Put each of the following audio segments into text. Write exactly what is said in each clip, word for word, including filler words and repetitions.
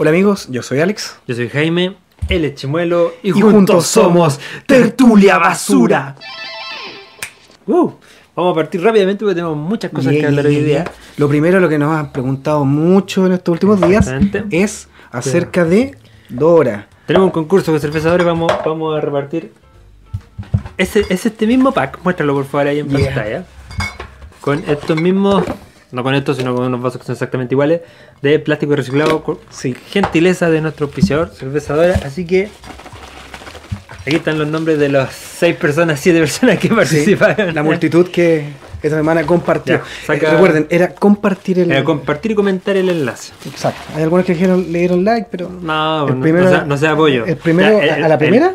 Hola amigos, yo soy Alex. Yo soy Jaime, él es Chimuelo. Y, y juntos, juntos somos Tertulia Basura. Uh, vamos a partir rápidamente porque tenemos muchas cosas yeah, que hablar hoy yeah, día. Lo primero, lo que nos han preguntado mucho en estos últimos días es acerca de Dora. Tenemos un concurso con Cervezadora y vamos, vamos a repartir. Es, es este mismo pack, muéstralo por favor ahí en yeah. pantalla. Con estos mismos, no con estos, sino con unos vasos que son exactamente iguales, de plástico reciclado, con sí. gentileza de nuestro auspiciador, Cervezadora. Así que aquí están los nombres de las seis personas, siete personas que participaron. Sí, la multitud que esta semana compartió. Ya, eh, recuerden, era compartir el... Era compartir y comentar el enlace. Exacto. Hay algunos que dijeron, le dieron like, pero... No, el no, primero, no, sea, no sea apoyo. El primero, ya, el, ¿a la primera?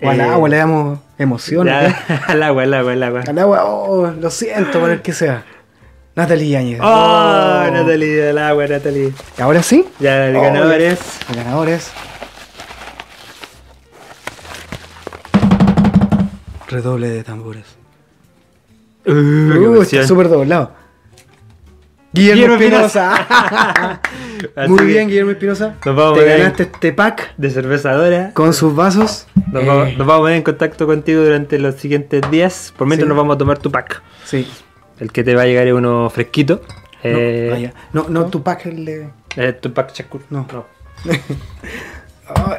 El, o al eh, agua le damos emoción. Ya, al agua, al agua, al agua. Al agua, oh, lo siento, por el que sea. Natalie Yáñez. Oh, oh, Natalie, al agua, Natalie. ¿Y ahora sí? Ya, el oh, ganador es... El ganador es... Redoble de tambores. Uh, uh, está súper doblado. Guillermo, Guillermo Espinosa. Muy bien, Guillermo Espinosa. Te ganaste este pack de Cervezadora con sus vasos. Nos, eh. vamos, nos vamos a poner en contacto contigo durante los siguientes días. Por mientras sí. nos vamos a tomar tu pack. Sí. El que te va a llegar es uno fresquito. No, eh, no, no, no, tu pack el de... Eh, tu pack Chacur. No. no. oh.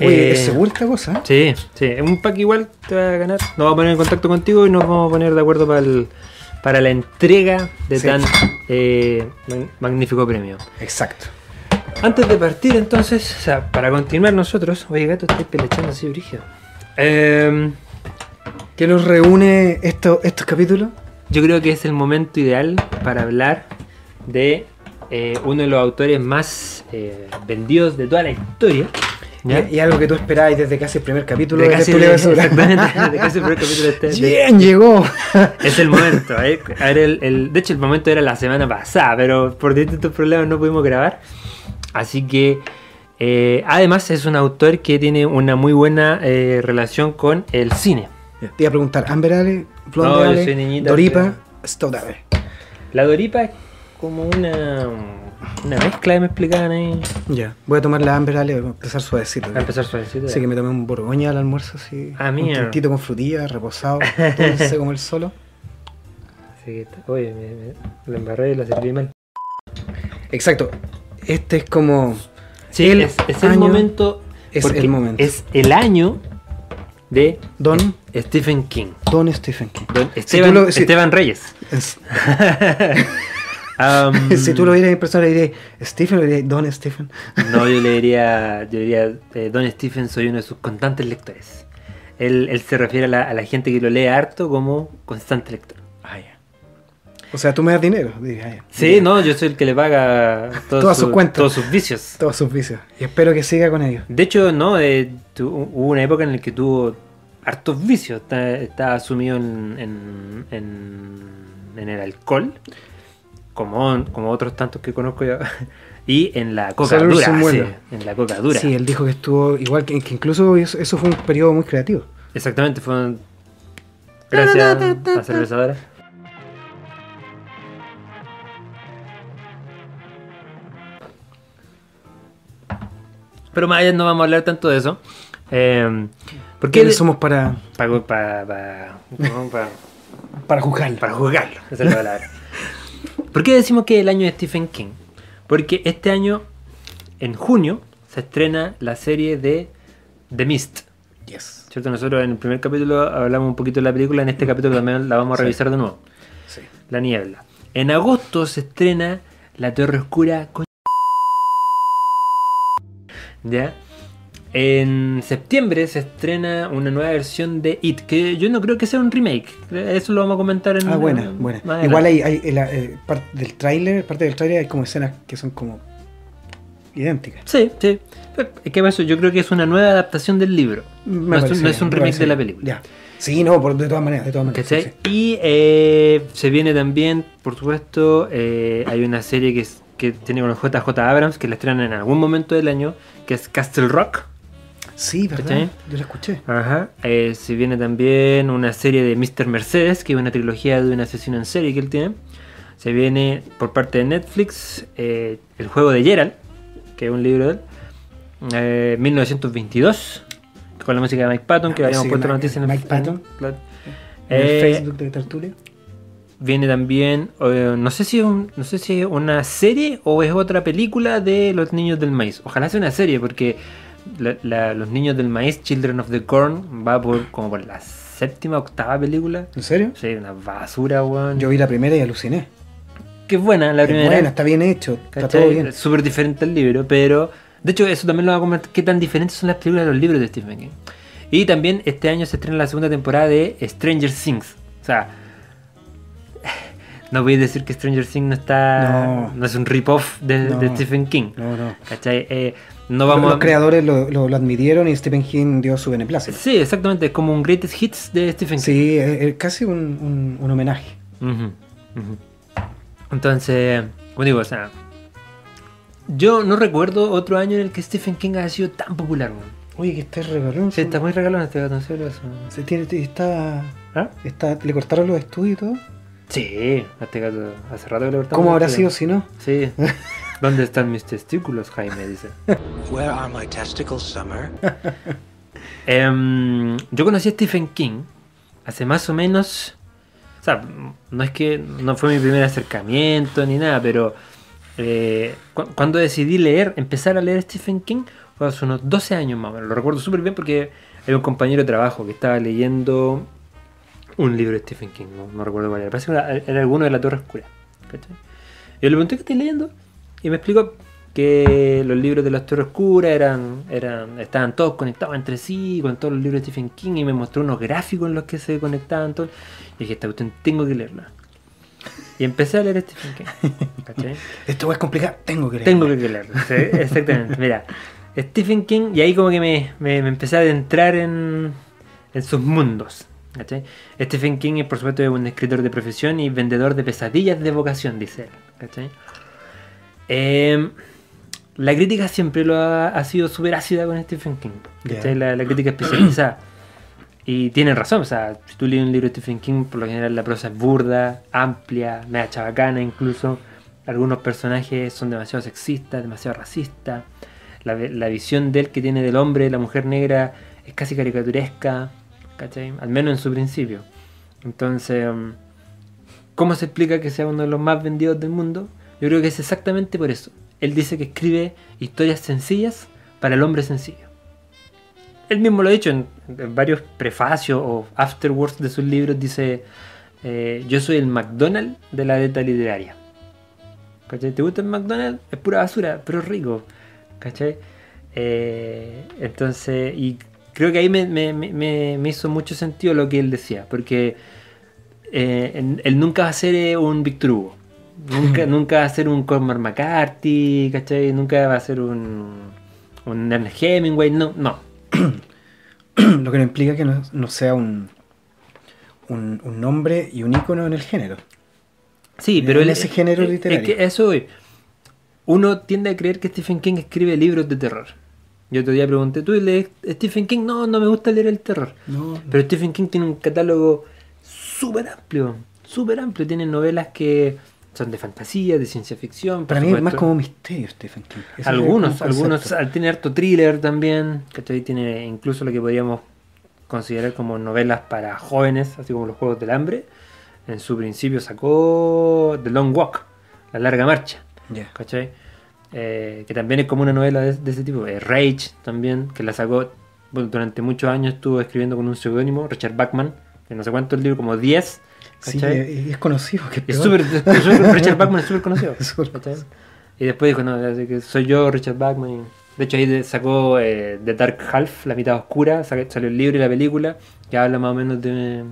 Oye, ¿es segura esta cosa? Sí, sí, un pack igual te va a ganar. Nos vamos a poner en contacto contigo y nos vamos a poner de acuerdo para, el, para la entrega de sí. tan eh, magnífico premio. Exacto. Antes de partir entonces, o sea, para continuar nosotros... Oye gato, estoy pelechando así, brígido. Eh, ¿Qué nos reúne esto, estos capítulos? Yo creo que es el momento ideal para hablar de eh, uno de los autores más eh, vendidos de toda la historia. ¿Ya? Y algo que tú esperabas desde casi el primer capítulo de Tertulia Basura. Exactamente, desde casi el primer capítulo de ¡Bien, llegó! Es el momento. ¿eh? Era el, el, de hecho, el momento era la semana pasada, pero por distintos problemas no pudimos grabar. Así que, eh, además, es un autor que tiene una muy buena eh, relación con el cine. Yeah. Te iba a preguntar, ¿Amber Ale, Blonde no, Ale, niñita, Doripa, Stodave? La Doripa es como una... Una mezcla me explicaban ahí. Ya, voy a tomar la Amber Ale, voy a empezar suavecito. A empezar suavecito. Así que me tomé un borgoña al almuerzo, así. Ah, mía. Un tintito con frutilla, reposado, dulce como el solo. Así que, oye, me, me, la embarré y la serví mal. Exacto. Este es como... Sí, el es, es el momento... Es el momento. Es el año de... Don... Stephen King. Don Stephen King. Don Esteban, si lo, si, Esteban Reyes. Es, Um, si tú lo vieras en persona le dirías Stephen, le dirías Don Stephen. No, yo le diría, yo le diría eh, Don Stephen, soy uno de sus constantes lectores. Él, él se refiere a la, a la gente que lo lee harto como constante lector. Ah, yeah. O sea, tú me das dinero. Diría, ah, yeah. Sí, yeah. no, yo soy el que le paga todos todas su, sus cuentas, todos sus vicios, todos sus vicios. Y espero que siga con ellos. De hecho, no, eh, tu, hubo una época en la que tuvo hartos vicios, está, está sumido en, en, en, en el alcohol. Como, como otros tantos que conozco yo, y en la coca dura, sí, en la coca dura. Sí, él dijo que estuvo igual, que, que incluso eso, eso fue un periodo muy creativo. Exactamente, fue un... Gracias a Cervezadora. Pero más allá no vamos a hablar tanto de eso. Eh, porque ¿Quiénes somos para...? Para... Para, para, no, para, para juzgarlo. Para juzgarlo, esa es la palabra. ¿Por qué decimos que es el año de Stephen King? Porque este año, en junio, se estrena la serie de The Mist. Yes. ¿Cierto? Nosotros en el primer capítulo hablamos un poquito de la película, en este capítulo también la vamos a revisar sí. de nuevo. Sí. La niebla. En agosto se estrena La Torre Oscura con... ¿Ya? En septiembre se estrena una nueva versión de It, que yo no creo que sea un remake. Eso lo vamos a comentar en... Ah, buena, en, buena. Más Igual hay, hay en la, eh, parte del tráiler, parte del tráiler hay como escenas que son como idénticas. Sí, sí. ¿Qué pasó? Yo creo que es una nueva adaptación del libro. Me no, parece, es un, no es un remake parece, de la película. Ya. Sí, no, por, de todas maneras, de todas maneras. Sí, sí. Y eh, se viene también, por supuesto, eh, hay una serie que, es, que tiene con J J Abrams, que la estrenan en algún momento del año, que es Castle Rock. Sí, ¿verdad? Yo la escuché. Ajá. Eh, se viene también una serie de mister Mercedes, que es una trilogía de un asesino en serie que él tiene. Se viene por parte de Netflix eh, El Juego de Gerald, que es un libro de él. eh, mil novecientos veintidós, con la música de Mike Patton, que habíamos puesto noticia en el, Mike Patton, en, en el Facebook de Tertulia. Viene también, eh, no sé si es un, no sé si es una serie o es otra película de Los Niños del Maíz. Ojalá sea una serie, porque la, la, Los Niños del Maíz, Children of the Corn, va por como por la séptima, octava película. ¿En serio? Sí, una basura, weón. Yo vi la primera y aluciné. Qué buena la primera. Es buena, está bien hecho, ¿cachai? Está todo bien. Súper diferente al libro, pero... De hecho, eso también lo va a comentar, qué tan diferentes son las películas de los libros de Stephen King. Y también este año se estrena la segunda temporada de Stranger Things. O sea... No voy a decir que Stranger Things no está... No, no es un rip-off de, no, de Stephen King. No, no. ¿Cachai? Eh, no vamos los a... creadores lo, lo, lo admitieron y Stephen King dio su beneplácito. Sí, exactamente. Es como un greatest hits de Stephen King. Sí, es casi un, un, un homenaje. Uh-huh, uh-huh. Entonces, como digo, o sea... Yo no recuerdo otro año en el que Stephen King haya sido tan popular. Man. Oye, que está regalón. Sí, está muy regalón este gato. Se tiene, está, ¿ah? está... Le cortaron los estudios y todo. Sí, este gato hace rato que le cortamos. ¿Cómo habrá sido si no? Sí. ¿Dónde están mis testículos, Jaime? Dice. Where are my testicles, Summer? um, yo conocí a Stephen King hace más o menos... O sea, no es que no fue mi primer acercamiento ni nada, pero eh, cu cuando decidí leer, empezar a leer Stephen King, fue hace unos doce años más o menos. Lo recuerdo súper bien porque había un compañero de trabajo que estaba leyendo... Un libro de Stephen King, no, no recuerdo cuál era. Parece que era alguno de La Torre Oscura. ¿Cachai? Yo le pregunté qué estoy leyendo y me explicó que los libros de La Torre Oscura eran, eran, estaban todos conectados entre sí, con todos los libros de Stephen King, y me mostró unos gráficos en los que se conectaban todos. Y dije, esta cuestión tengo que leerla. Y empecé a leer Stephen King. ¿Cachai? Esto es complicado, tengo que leerla. Tengo que leerla, ¿sí? Exactamente. Mira, Stephen King, y ahí como que me, me, me empecé a adentrar en, en sus mundos. ¿Cachai? Stephen King, por supuesto, es un escritor de profesión y vendedor de pesadillas de vocación, dice él. ¿Cachai? Eh, la crítica siempre lo ha, ha sido súper ácida con Stephen King. ¿Cachai? Yeah. La, la crítica especializada. Y tienen razón, o sea, si tú lees un libro de Stephen King, por lo general la prosa es burda, amplia, media chabacana incluso. Algunos personajes son demasiado sexistas, demasiado racistas. La, la visión de él que tiene del hombre, la mujer negra, es casi caricaturesca. ¿Cachai? Al menos en su principio. Entonces, ¿cómo se explica que sea uno de los más vendidos del mundo? Yo creo que es exactamente por eso. Él dice que escribe historias sencillas para el hombre sencillo. Él mismo lo ha dicho en, en varios prefacios o afterwords de sus libros. Dice, eh, yo soy el McDonald's de la dieta literaria. ¿Cachai? ¿Te gusta el McDonald's? Es pura basura, pero rico. ¿Cachai? Eh, entonces, y... Creo que ahí me, me, me, me hizo mucho sentido lo que él decía, porque eh, él nunca va a ser un Víctor Hugo, nunca, nunca va a ser un Cormac McCarthy, ¿cachai? Nunca va a ser un, un Ernest Hemingway, no, no. Lo que no implica que no, no sea un, un, un nombre y un ícono en el género. Sí, en pero... En ese el, género el, literario. Es que eso, uno tiende a creer que Stephen King escribe libros de terror. Yo otro día pregunté, ¿tú lees Stephen King? No, no me gusta leer el terror. No, no. Pero Stephen King tiene un catálogo súper amplio, súper amplio. Tiene novelas que son de fantasía, de ciencia ficción. Para mí es más como misterio Stephen King. Eso algunos, algunos. Tiene harto thriller también. ¿Cachai? Tiene incluso lo que podríamos considerar como novelas para jóvenes, así como Los Juegos del Hambre. En su principio sacó The Long Walk, La Larga Marcha. Yeah. ¿Cachai? Eh, que también es como una novela de, de ese tipo. eh, Rage también, que la sacó, bueno, durante muchos años estuvo escribiendo con un seudónimo, Richard Bachman, que no sé cuántos libros, como diez, sí, y es conocido, que es super, es super, Richard Bachman es súper conocido, ¿cachai? Y después dijo, no, que soy yo, Richard Bachman, y de hecho ahí sacó eh, The Dark Half, La Mitad Oscura, salió el libro y la película, que habla más o menos de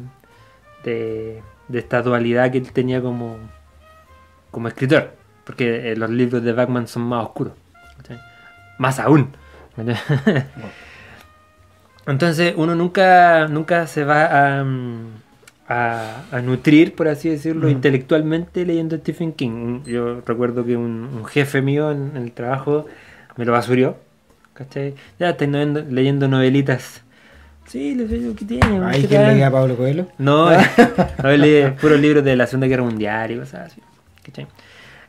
de, de esta dualidad que él tenía como como escritor. Porque eh, los libros de Bachman son más oscuros. ¿Sí? Más aún. Entonces uno nunca, nunca se va a, a, a nutrir, por así decirlo, uh-huh, intelectualmente leyendo Stephen King. Yo recuerdo que un, un jefe mío en, en el trabajo me lo basurió. ¿Cachai? Ya estoy leyendo, leyendo novelitas. Sí, le digo, ¿qué tiene? ¿Hay quien leía a Pablo Coelho? No, no leí puros libros de la Segunda Guerra Mundial y cosas así. ¿Cachai?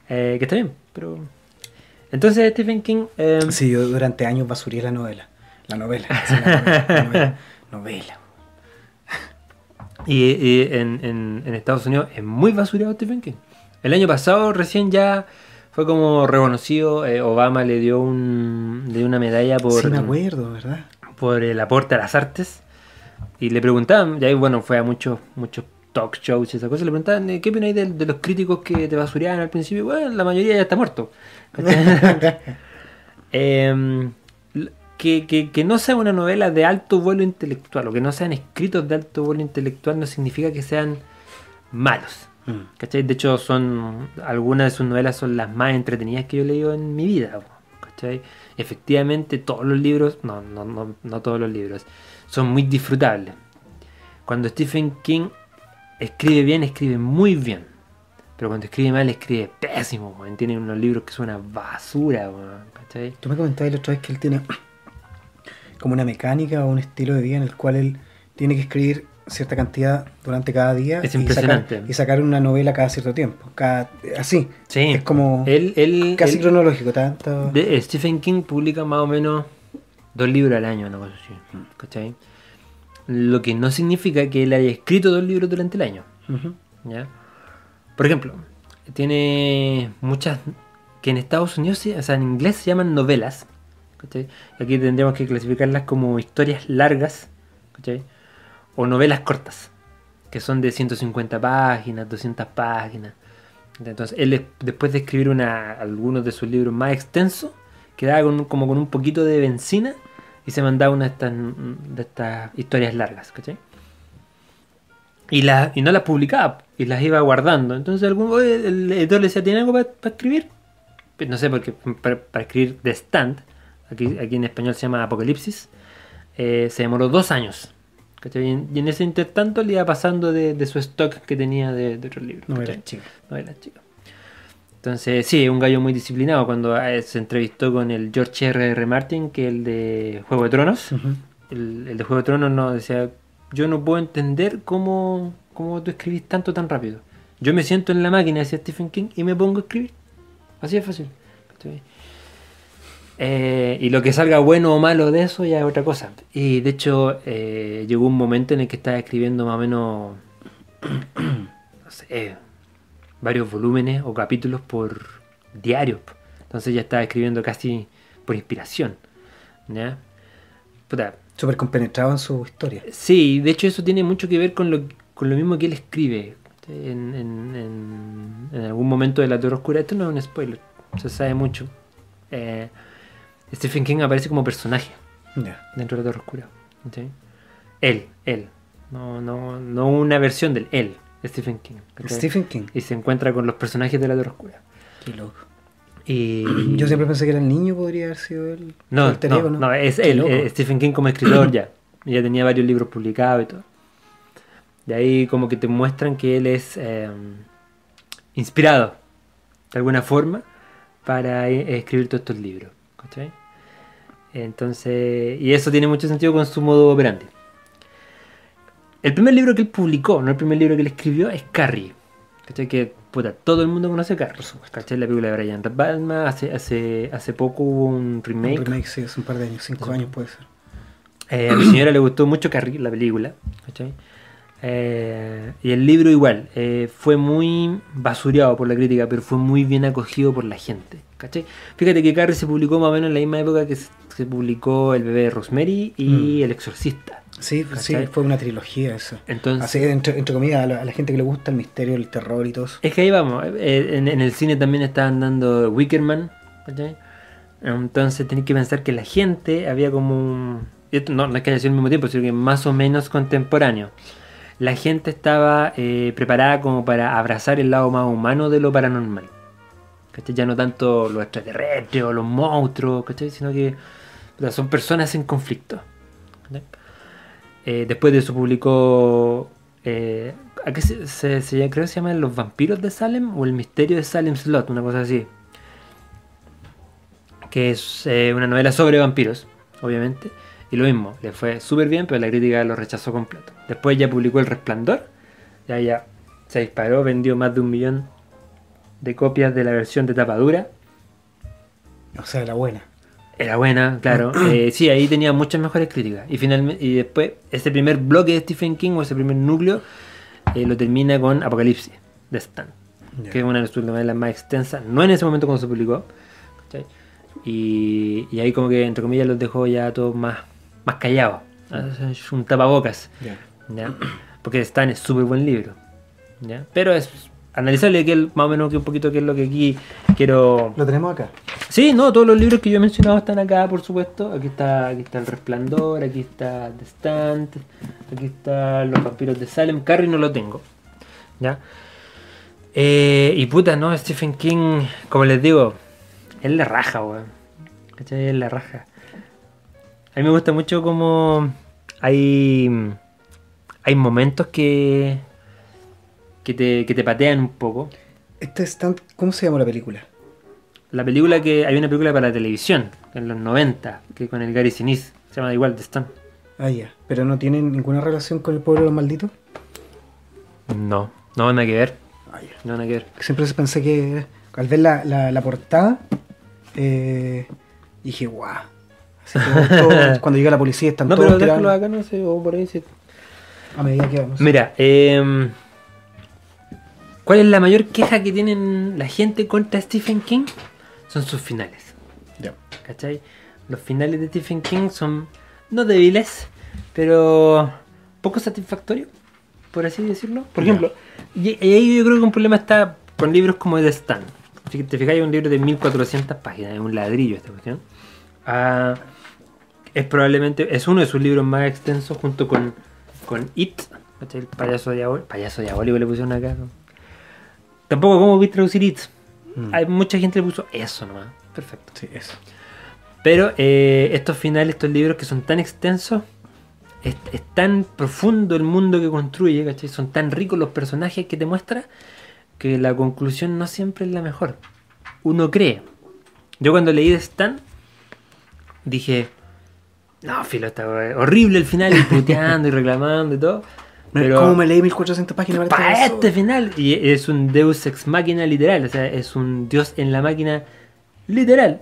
Eh, que está bien, pero Entonces Stephen King... Eh... Sí, yo durante años basuré la novela. La novela. Sí, la novela, la novela, novela. Y, y en, en, en Estados Unidos es muy basurado Stephen King. El año pasado recién ya fue como reconocido. Eh, Obama le dio, un, le dio una medalla por... Sí, me acuerdo, ¿verdad? Por el aporte a las artes. Y le preguntaban, y ahí bueno, fue a muchos muchos talk shows y esas cosas, le preguntaban, ¿qué opináis de, de los críticos que te basureaban al principio? Bueno, la mayoría ya está muerto. eh, que, que, que no sea una novela de alto vuelo intelectual, o que no sean escritos de alto vuelo intelectual, no significa que sean malos. Mm. ¿Cachai? De hecho, son algunas de sus novelas son las más entretenidas que yo he leído en mi vida. ¿Cachai? Efectivamente, todos los libros, no, no, no, no todos los libros, son muy disfrutables. Cuando Stephen King escribe bien, escribe muy bien. Pero cuando escribe mal, escribe pésimo, man. Tiene unos libros que son una basura, man, ¿cachai? Tú me comentabas la otra vez que él tiene como una mecánica o un estilo de vida en el cual él tiene que escribir cierta cantidad durante cada día. Es impresionante. Y sacar, y sacar una novela cada cierto tiempo. Cada, así. Sí. Es como él, él, casi él, cronológico. Tanto... De, Stephen King publica más o menos dos libros al año, una cosa así, ¿cachai? Lo que no significa que él haya escrito dos libros durante el año. Uh-huh. ¿Ya? Por ejemplo, tiene muchas que en Estados Unidos, o sea, en inglés se llaman novelas, ¿cachai? Aquí tendríamos que clasificarlas como historias largas, ¿cachai? O novelas cortas, que son de ciento cincuenta páginas, doscientas páginas. Entonces él, después de escribir una, algunos de sus libros más extensos, quedaba con, como con un poquito de benzina y se mandaba una de estas, de estas historias largas, ¿cachai? Y, la, y no las publicaba, y las iba guardando. Entonces algún, el editor le decía, ¿tiene algo para pa escribir? Pues no sé, porque para, para escribir The Stand, aquí, aquí en español se llama Apocalipsis, eh, se demoró dos años, ¿cachai? Y en, y en ese intertanto le iba pasando de, de su stock que tenía de, de otros libros. No era chico. No era chico. Entonces, sí, es un gallo muy disciplinado. Cuando se entrevistó con el George R. R. Martin, que es el de Juego de Tronos, uh-huh. el, el de Juego de Tronos nos decía, yo no puedo entender cómo, cómo tú escribís tanto tan rápido. Yo me siento en la máquina, decía Stephen King, y me pongo a escribir. Así es fácil. Eh, y lo que salga bueno o malo de eso ya es otra cosa. Y de hecho, eh, llegó un momento en el que estaba escribiendo más o menos... no sé... varios volúmenes o capítulos por diario. Entonces ya estaba escribiendo casi por inspiración. ¿Ya? Puta. Súper compenetrado en su historia. Sí, de hecho eso tiene mucho que ver con lo, con lo mismo que él escribe. En, en, en, en algún momento de La Torre Oscura, esto no es un spoiler, se sabe mucho. Eh, Stephen King aparece como personaje, yeah, dentro de La Torre Oscura. ¿Sí? Él, él. No, no, no una versión del él. Stephen King, Stephen King. Y se encuentra con los personajes de La Torre Oscura. Qué loco. Y... yo siempre pensé que era el niño, podría haber sido él. No, el no, no, no, es él, eh, Stephen King como escritor ya. Ya tenía varios libros publicados y todo. De ahí como que te muestran que él es eh, inspirado de alguna forma para escribir todos estos libros. ¿Cachai? Entonces, y eso tiene mucho sentido con su modo operandi. El primer libro que él publicó, no el primer libro que él escribió, es Carrie. ¿Cachai? Que puta, todo el mundo conoce Carrie. Por supuesto. ¿Cachai? La película de Brian de Palma. Hace, hace, hace poco hubo un remake. Un remake, sí, hace un par de años, cinco años puede ser. Eh, a mi señora le gustó mucho Carrie, la película. ¿Cachai? Eh, y el libro igual. Eh, fue muy basureado por la crítica, pero fue muy bien acogido por la gente. ¿Cachai? Fíjate que Carrie se publicó más o menos en la misma época que se, se publicó El bebé de Rosemary y mm. El exorcista. Sí, sí, fue una trilogía eso. Entonces, así, entre, entre comillas, a la, a la gente que le gusta el misterio, el terror y todo eso. Es que ahí vamos, en, en el cine también estaban dando Wickerman, ¿cachai? Entonces tenés que pensar que la gente había como un... no, no es que haya sido al mismo tiempo, sino que más o menos contemporáneo. La gente estaba eh, preparada como para abrazar el lado más humano de lo paranormal, ¿cachai? Ya no tanto los extraterrestres o los monstruos, ¿cachai? Sino que o sea, son personas en conflicto, ¿cachai? Eh, después de eso publicó, eh, ¿a qué se, se, se, creo que se llama Los Vampiros de Salem o El misterio de Salem Slot, una cosa así. Que es eh, una novela sobre vampiros, obviamente. Y lo mismo, le fue súper bien, pero la crítica lo rechazó completo. Después ya publicó El Resplandor, ya, ya se disparó, vendió más de un millón de copias de la versión de tapa dura. O sea, era buena. Era buena, claro. eh, sí, ahí tenía muchas mejores críticas. Y finalmente, y después, ese primer bloque de Stephen King, o ese primer núcleo, eh, lo termina con Apocalipsis, The Stand. Yeah. Que es una de sus novelas más extensas. No en ese momento cuando se publicó. ¿Sí? Y, y ahí como que, entre comillas, los dejó ya todos más, más callados. Es un tapabocas. Yeah. ¿Ya? Porque The Stand es súper buen libro. ¿Ya? Pero es... analizarle que el, más o menos que un poquito que es lo que aquí quiero... ¿Lo tenemos acá? Sí, no, todos los libros que yo he mencionado están acá, por supuesto. Aquí está, aquí está El Resplandor, aquí está The Stand, aquí está Los Vampiros de Salem. Carrie no lo tengo, ¿ya? Eh, y puta, ¿no? Stephen King, como les digo, es la raja, weón. ¿Cachai? Es la raja. A mí me gusta mucho como hay, hay momentos que... Que te, que te patean un poco. Este stand, ¿cómo se llama la película? La película que... Hay una película para la televisión, en los noventa, que con el Gary Sinise. Se llama igual, The Stand. Ah, ya. Yeah. ¿Pero no tiene ninguna relación con El pueblo de los malditos? No. No van a que ver. Ah, yeah. No van a que ver. Siempre pensé que... Al ver la, la, la portada, eh, dije, guau. Wow. Así que todo, cuando llega la policía están no, todos... No, pero déjalo acá, no sé, o por ahí sí. A medida que vamos. Mira, eh... ¿cuál es la mayor queja que tienen la gente contra Stephen King? Son sus finales. Yeah. ¿Cachai? Los finales de Stephen King son, no débiles, pero poco satisfactorios, por así decirlo. Por yeah. ejemplo, y, y ahí yo creo que un problema está con libros como The Stand. Si te fijáis, un libro de mil cuatrocientas páginas, es un ladrillo esta cuestión. Ah, es probablemente, es uno de sus libros más extensos junto con, con It, ¿cachai? El payaso diabólico, payaso diabólico le pusieron acá, ¿no? Tampoco cómo voy a traducir It. Mm. Hay mucha gente que puso eso nomás. Perfecto. Sí, eso. Pero eh, estos finales, estos libros que son tan extensos, es, es tan profundo el mundo que construye, ¿cachai? Son tan ricos los personajes que te muestra que la conclusión no siempre es la mejor. Uno cree. Yo cuando leí The Stand, dije, no, filo, está horrible el final, y puteando y reclamando y todo. Pero ¿cómo me leí mil cuatrocientas páginas para, para este final? Y es un Deus ex máquina literal, o sea, es un Dios en la máquina literal.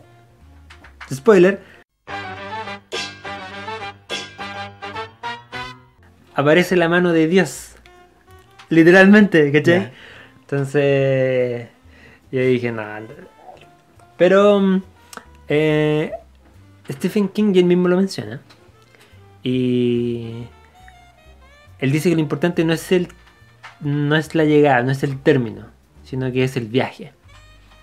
Spoiler. Aparece la mano de Dios. Literalmente, ¿cachai? Yeah. Entonces, yo dije, nada. Pero eh, Stephen King él mismo lo menciona. Y... él dice que lo importante no es el, no es la llegada, no es el término, sino que es el viaje,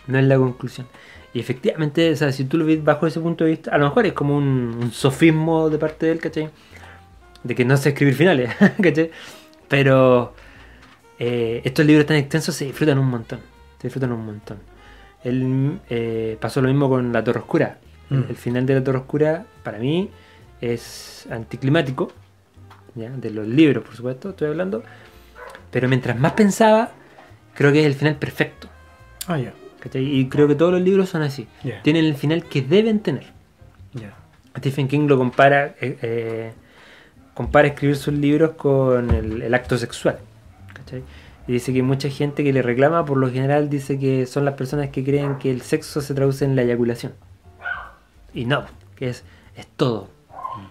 no es la conclusión. Y efectivamente, o sea, si tú lo ves bajo ese punto de vista, a lo mejor es como un, un sofismo de parte de él, ¿cachai? De que no sé escribir finales, ¿cachai? Pero eh, estos libros tan extensos se disfrutan un montón, se disfrutan un montón. Él eh, pasó lo mismo con La Torre Oscura. Mm. El, el final de La Torre Oscura, para mí, es anticlimático. ¿Ya? De los libros, por supuesto, estoy hablando. Pero mientras más pensaba, creo que es el final perfecto. Oh, yeah. Y creo que todos los libros son así. Yeah. Tienen el final que deben tener. Yeah. Stephen King lo compara, eh, eh, compara escribir sus libros con el, el acto sexual. ¿Cachai? Y dice que mucha gente que le reclama, por lo general, dice que son las personas que creen que el sexo se traduce en la eyaculación. Y no, que es, es todo.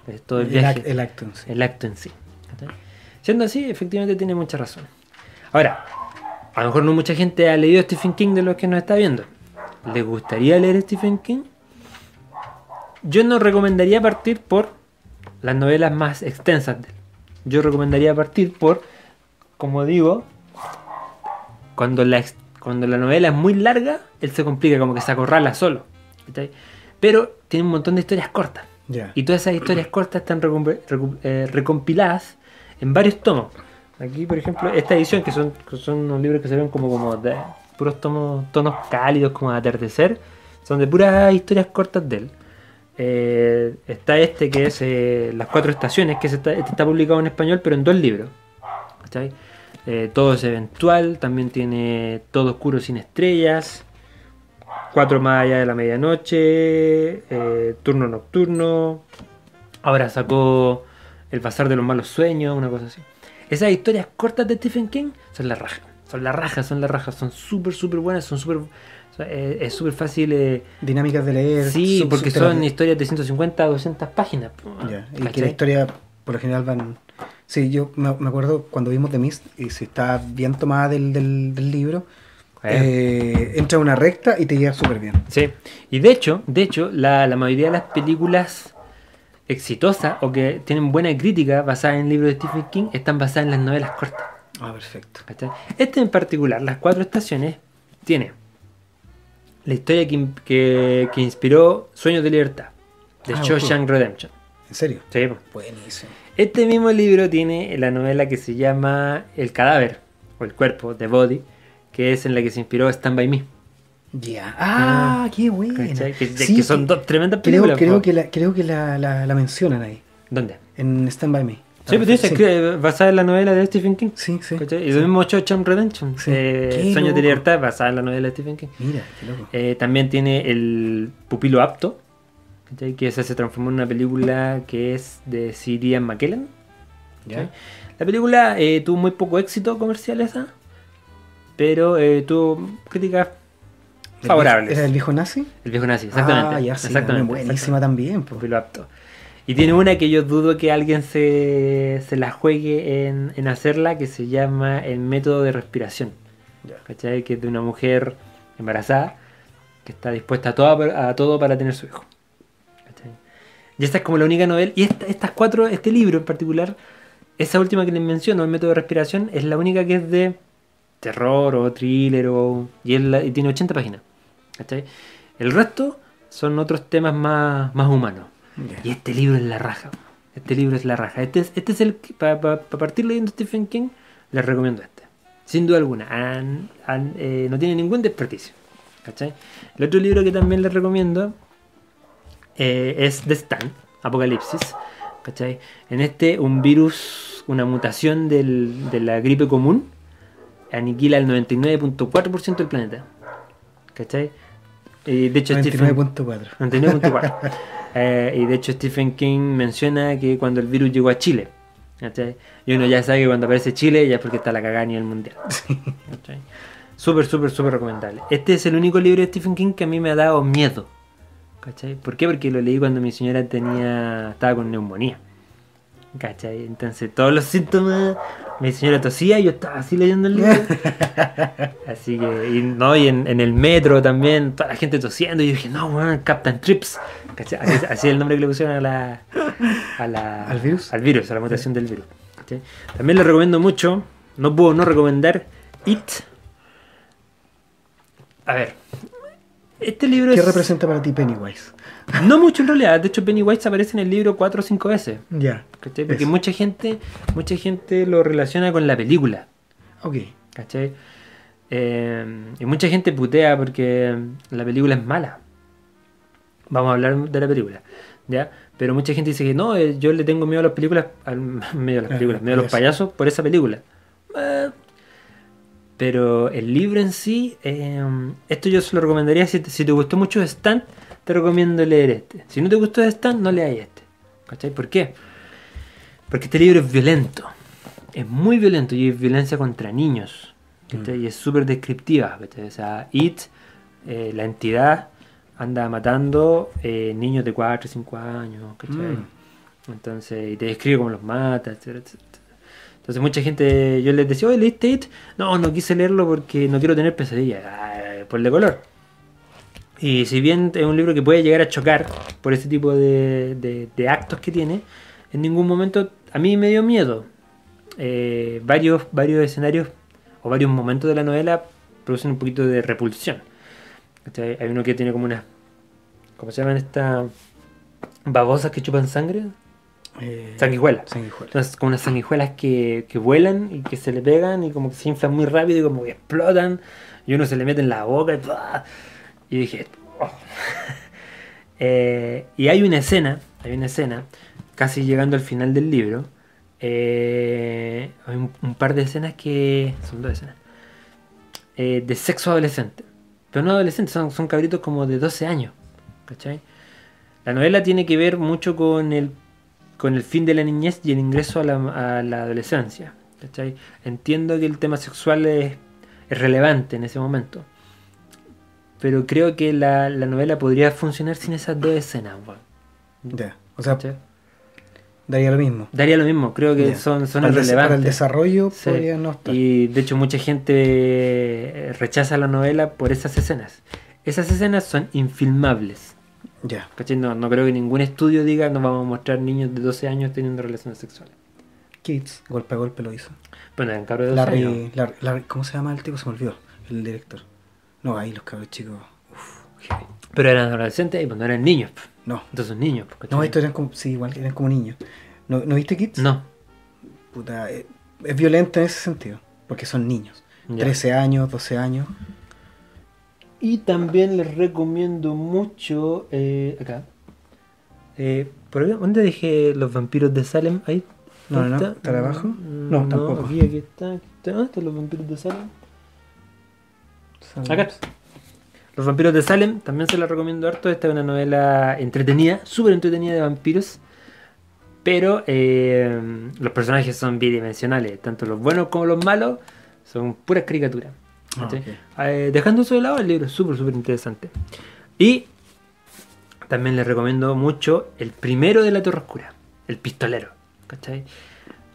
Es todo el, el, viaje, act, el acto en sí, el acto en sí. Siendo así, efectivamente tiene mucha razón. Ahora, a lo mejor no mucha gente ha leído Stephen King de los que nos está viendo. ¿Les gustaría leer Stephen King? Yo no recomendaría partir por las novelas más extensas de él. Yo recomendaría partir por, como digo, cuando la, cuando la novela es muy larga, él se complica, como que se acorrala solo. Pero tiene un montón de historias cortas. Yeah. Y todas esas historias cortas están recom recom eh, recompiladas en varios tomos. Aquí, por ejemplo, esta edición, que son, que son unos libros que se ven como, como de puros tomos, tonos cálidos, como de atardecer, son de puras historias cortas de él. Eh, está este que es eh, Las Cuatro Estaciones, que se está, este está publicado en español, pero en dos libros. ¿Cachai? Eh, Todo es eventual, también tiene Todo oscuro sin estrellas, Cuatro más allá de la medianoche, eh, Turno nocturno. Ahora sacó El bazar de los malos sueños, una cosa así. Esas historias cortas de Stephen King son la raja. son la raja, son la raja, son súper, súper buenas, son súper... Es súper fácil. Eh, Dinámicas de leer. Sí, sub, porque son de... historias de ciento cincuenta a doscientas páginas. Yeah. Y que la historia, por lo general, van... Sí, yo me, me acuerdo cuando vimos The Mist, y si está bien tomada del, del, del libro, eh, entra una recta y te llega súper bien. Sí, y de hecho, de hecho la, la mayoría de las películas exitosas o que tienen buena crítica basada en libros de Stephen King están basadas en las novelas cortas. Ah, perfecto. Este en particular, Las Cuatro Estaciones, tiene... la historia que, que, que inspiró Sueños de Libertad, de ah, Shawshank Redemption. ¿En serio? Sí. Buenísimo. Este mismo libro tiene la novela que se llama El cadáver, o El cuerpo, The Body, que es en la que se inspiró Stand By Me. Ya. Yeah. Ah, ah, qué bueno. Que, sí, que son dos tremendas películas. Creo, creo que, la, creo que la, la, la mencionan ahí. ¿Dónde? En Stand By Me. Sí, pero dice que basada en la novela de Stephen King. Sí, sí. ¿Cachai? Y lo mismo Shawshank Redemption. Sí. Eh, Sueños de Libertad, basada en la novela de Stephen King. Mira, qué loco. Eh, también tiene El pupilo apto, ¿cachai? Que esa se transformó en una película que es de Sir Ian McKellen. ¿Ya? La película eh, tuvo muy poco éxito comercial esa, pero eh, tuvo críticas favorables. ¿Era El viejo nazi? El viejo nazi, exactamente. Ah, ya, sí, exactamente. Buenísima exactamente. También. Pupilo apto. Y tiene una que yo dudo que alguien se, se la juegue en, en hacerla, que se llama El método de respiración. Yeah. ¿Cachai? Que es de una mujer embarazada que está dispuesta a todo, a todo para tener su hijo. ¿Cachai? Y esta es como la única novela. Y esta, estas cuatro, este libro en particular, esa última que les menciono, El método de respiración, es la única que es de terror o thriller o, y, es la, y tiene ochenta páginas. ¿Cachai? El resto son otros temas más, más humanos. Yeah. Y este libro es la raja. Este libro es la raja. Este es, este es el que, para pa, pa partir leyendo Stephen King, les recomiendo este. Sin duda alguna. An, an, eh, no tiene ningún desperdicio. ¿Cachai? El otro libro que también les recomiendo eh, es The Stand, Apocalipsis. ¿Cachai? En este, un virus, una mutación del, de la gripe común, aniquila el noventa y nueve punto cuatro por ciento del planeta. ¿Cachai? Eh, de hecho, noventa y nueve punto cuatro. noventa y nueve punto cuatro. Eh, y de hecho Stephen King menciona que cuando el virus llegó a Chile, ¿cachai? Y uno ya sabe que cuando aparece Chile ya es porque está la cagada a nivel mundial. Súper, súper, súper recomendable. Este es el único libro de Stephen King que a mí me ha dado miedo, ¿cachai? ¿Por qué? Porque lo leí cuando mi señora tenía estaba con neumonía, ¿cachai? Entonces todos los síntomas, mi señora tosía y yo estaba así leyendo el libro. Así que, y, no, y en, en el metro también, toda la gente tosiendo. Y yo dije, no, man, Captain Trips. Así, así es el nombre que le pusieron a la, a la, ¿al virus? Al virus, a la mutación, sí, del virus. ¿Sí? También les recomiendo mucho, no puedo no recomendar, It. A ver, este libro... ¿Qué es, representa para ti Pennywise? No mucho en realidad, de hecho Pennywise aparece en el libro cuatro o cinco veces. Ya. Yeah, porque eso. mucha gente mucha gente lo relaciona con la película. Ok. ¿Cachai? Eh, y mucha gente putea porque la película es mala. Vamos a hablar de la película, ¿ya? Pero mucha gente dice que no, eh, yo le tengo miedo a las películas, al, medio a las películas, medio a los payasos por esa película. Eh, pero el libro en sí, eh, esto yo se lo recomendaría si te, si te gustó mucho Stand. Te recomiendo leer este. Si no te gustó Stand, no leáis este. ¿Cachai? ¿Por qué? Porque este libro es violento. Es muy violento y es violencia contra niños. Mm. Y es súper descriptiva. ¿Cachai? O sea, It, eh, la entidad, anda matando eh, niños de cuatro, cinco años. ¿Cachai? Mm. Entonces, y te describe cómo los mata, etcétera, etcétera. Entonces, mucha gente, yo les decía, oye, ¿leíste It? No, no quise leerlo porque no quiero tener pesadillas. Ay, por el de color. Y si bien es un libro que puede llegar a chocar por ese tipo de, de, de actos que tiene, en ningún momento a mí me dio miedo. Eh, varios, varios escenarios o varios momentos de la novela producen un poquito de repulsión. Entonces, hay uno que tiene como unas... ¿Cómo se llaman estas babosas que chupan sangre? Eh, sanguijuelas. sanguijuelas. Entonces, como unas sanguijuelas que, que vuelan y que se le pegan y como que se inflan muy rápido y como que explotan y uno se le mete en la boca y... ¡buah! Y dije, oh. eh, y hay una escena, hay una escena, casi llegando al final del libro, eh, hay un, un par de escenas que, son dos escenas, eh, de sexo adolescente. Pero no adolescentes, son, son cabritos como de doce años, ¿cachai? La novela tiene que ver mucho con el, con el fin de la niñez y el ingreso a la, a la adolescencia, ¿cachai? Entiendo que el tema sexual es... es relevante en ese momento. Pero creo que la, la novela podría funcionar sin esas dos escenas. Ya, yeah. O sea, ¿sí? Daría lo mismo. Daría lo mismo, creo que yeah. son, son para relevantes. Para el desarrollo sí. podría no estar. Y de hecho mucha gente rechaza la novela por esas escenas. Esas escenas son infilmables. Ya. Yeah. No, no creo que ningún estudio diga no vamos a mostrar niños de doce años teniendo relaciones sexuales. Kids, golpe a golpe lo hizo. Bueno, en cabros de doce años. Larry, Larry, ¿cómo se llama el tipo? Se me olvidó. El director. No, ahí los cabros chicos. Uf, pero eran adolescentes y cuando eran niños. No. Entonces niños. No, estos eran como, sí, igual, eran como niños. ¿No, ¿no viste Kids? No. Puta, es, es violenta en ese sentido, porque son niños. Ya. trece años, doce años. Y también les recomiendo mucho, eh, acá, eh, ¿por acá? ¿Dónde dejé Los Vampiros de Salem? Ahí. No, no, no, ¿está abajo? No, no, tampoco. Aquí, aquí está, aquí está. ¿Dónde están Los Vampiros de Salem? Salem. Acá. Los Vampiros de Salem, también se la recomiendo harto. Esta es una novela entretenida, súper entretenida de vampiros. Pero eh, los personajes son bidimensionales, tanto los buenos como los malos, son puras caricaturas. Ah, ¿sí? Okay. eh, dejando eso de lado, el libro es súper súper interesante. Y también les recomiendo mucho el primero de La Torre Oscura, El Pistolero, ¿cachai?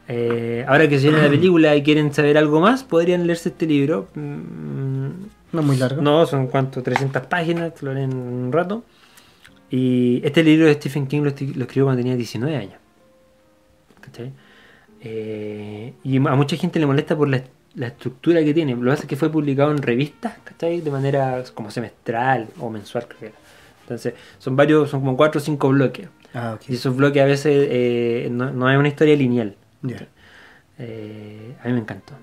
Eh, ahora que se viene la película y quieren saber algo más, podrían leerse este libro. mm, No es muy largo. No, son cuánto, trescientas páginas, lo leen en un rato. Y este libro de Stephen King lo, lo escribió cuando tenía diecinueve años, ¿cachai? Eh, y a mucha gente le molesta por la la estructura que tiene. Lo que pasa es que fue publicado en revistas, ¿cachai? De manera como semestral o mensual, creo que era. Entonces, son varios, son como cuatro o cinco bloques. Ah, okay. Y esos bloques a veces eh, no, no hay una historia lineal. Yeah. Eh, a mí me encantó.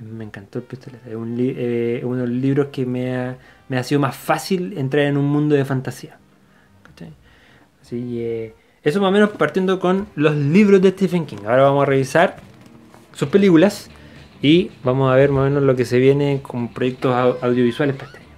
Me encantó El Pistolero. Es un li eh, uno de los libros que me ha, me ha sido más fácil entrar en un mundo de fantasía, ¿cachai? Así que eh, eso más o menos partiendo con los libros de Stephen King. Ahora vamos a revisar sus películas. Y vamos a ver más o menos lo que se viene con proyectos audiovisuales para este año.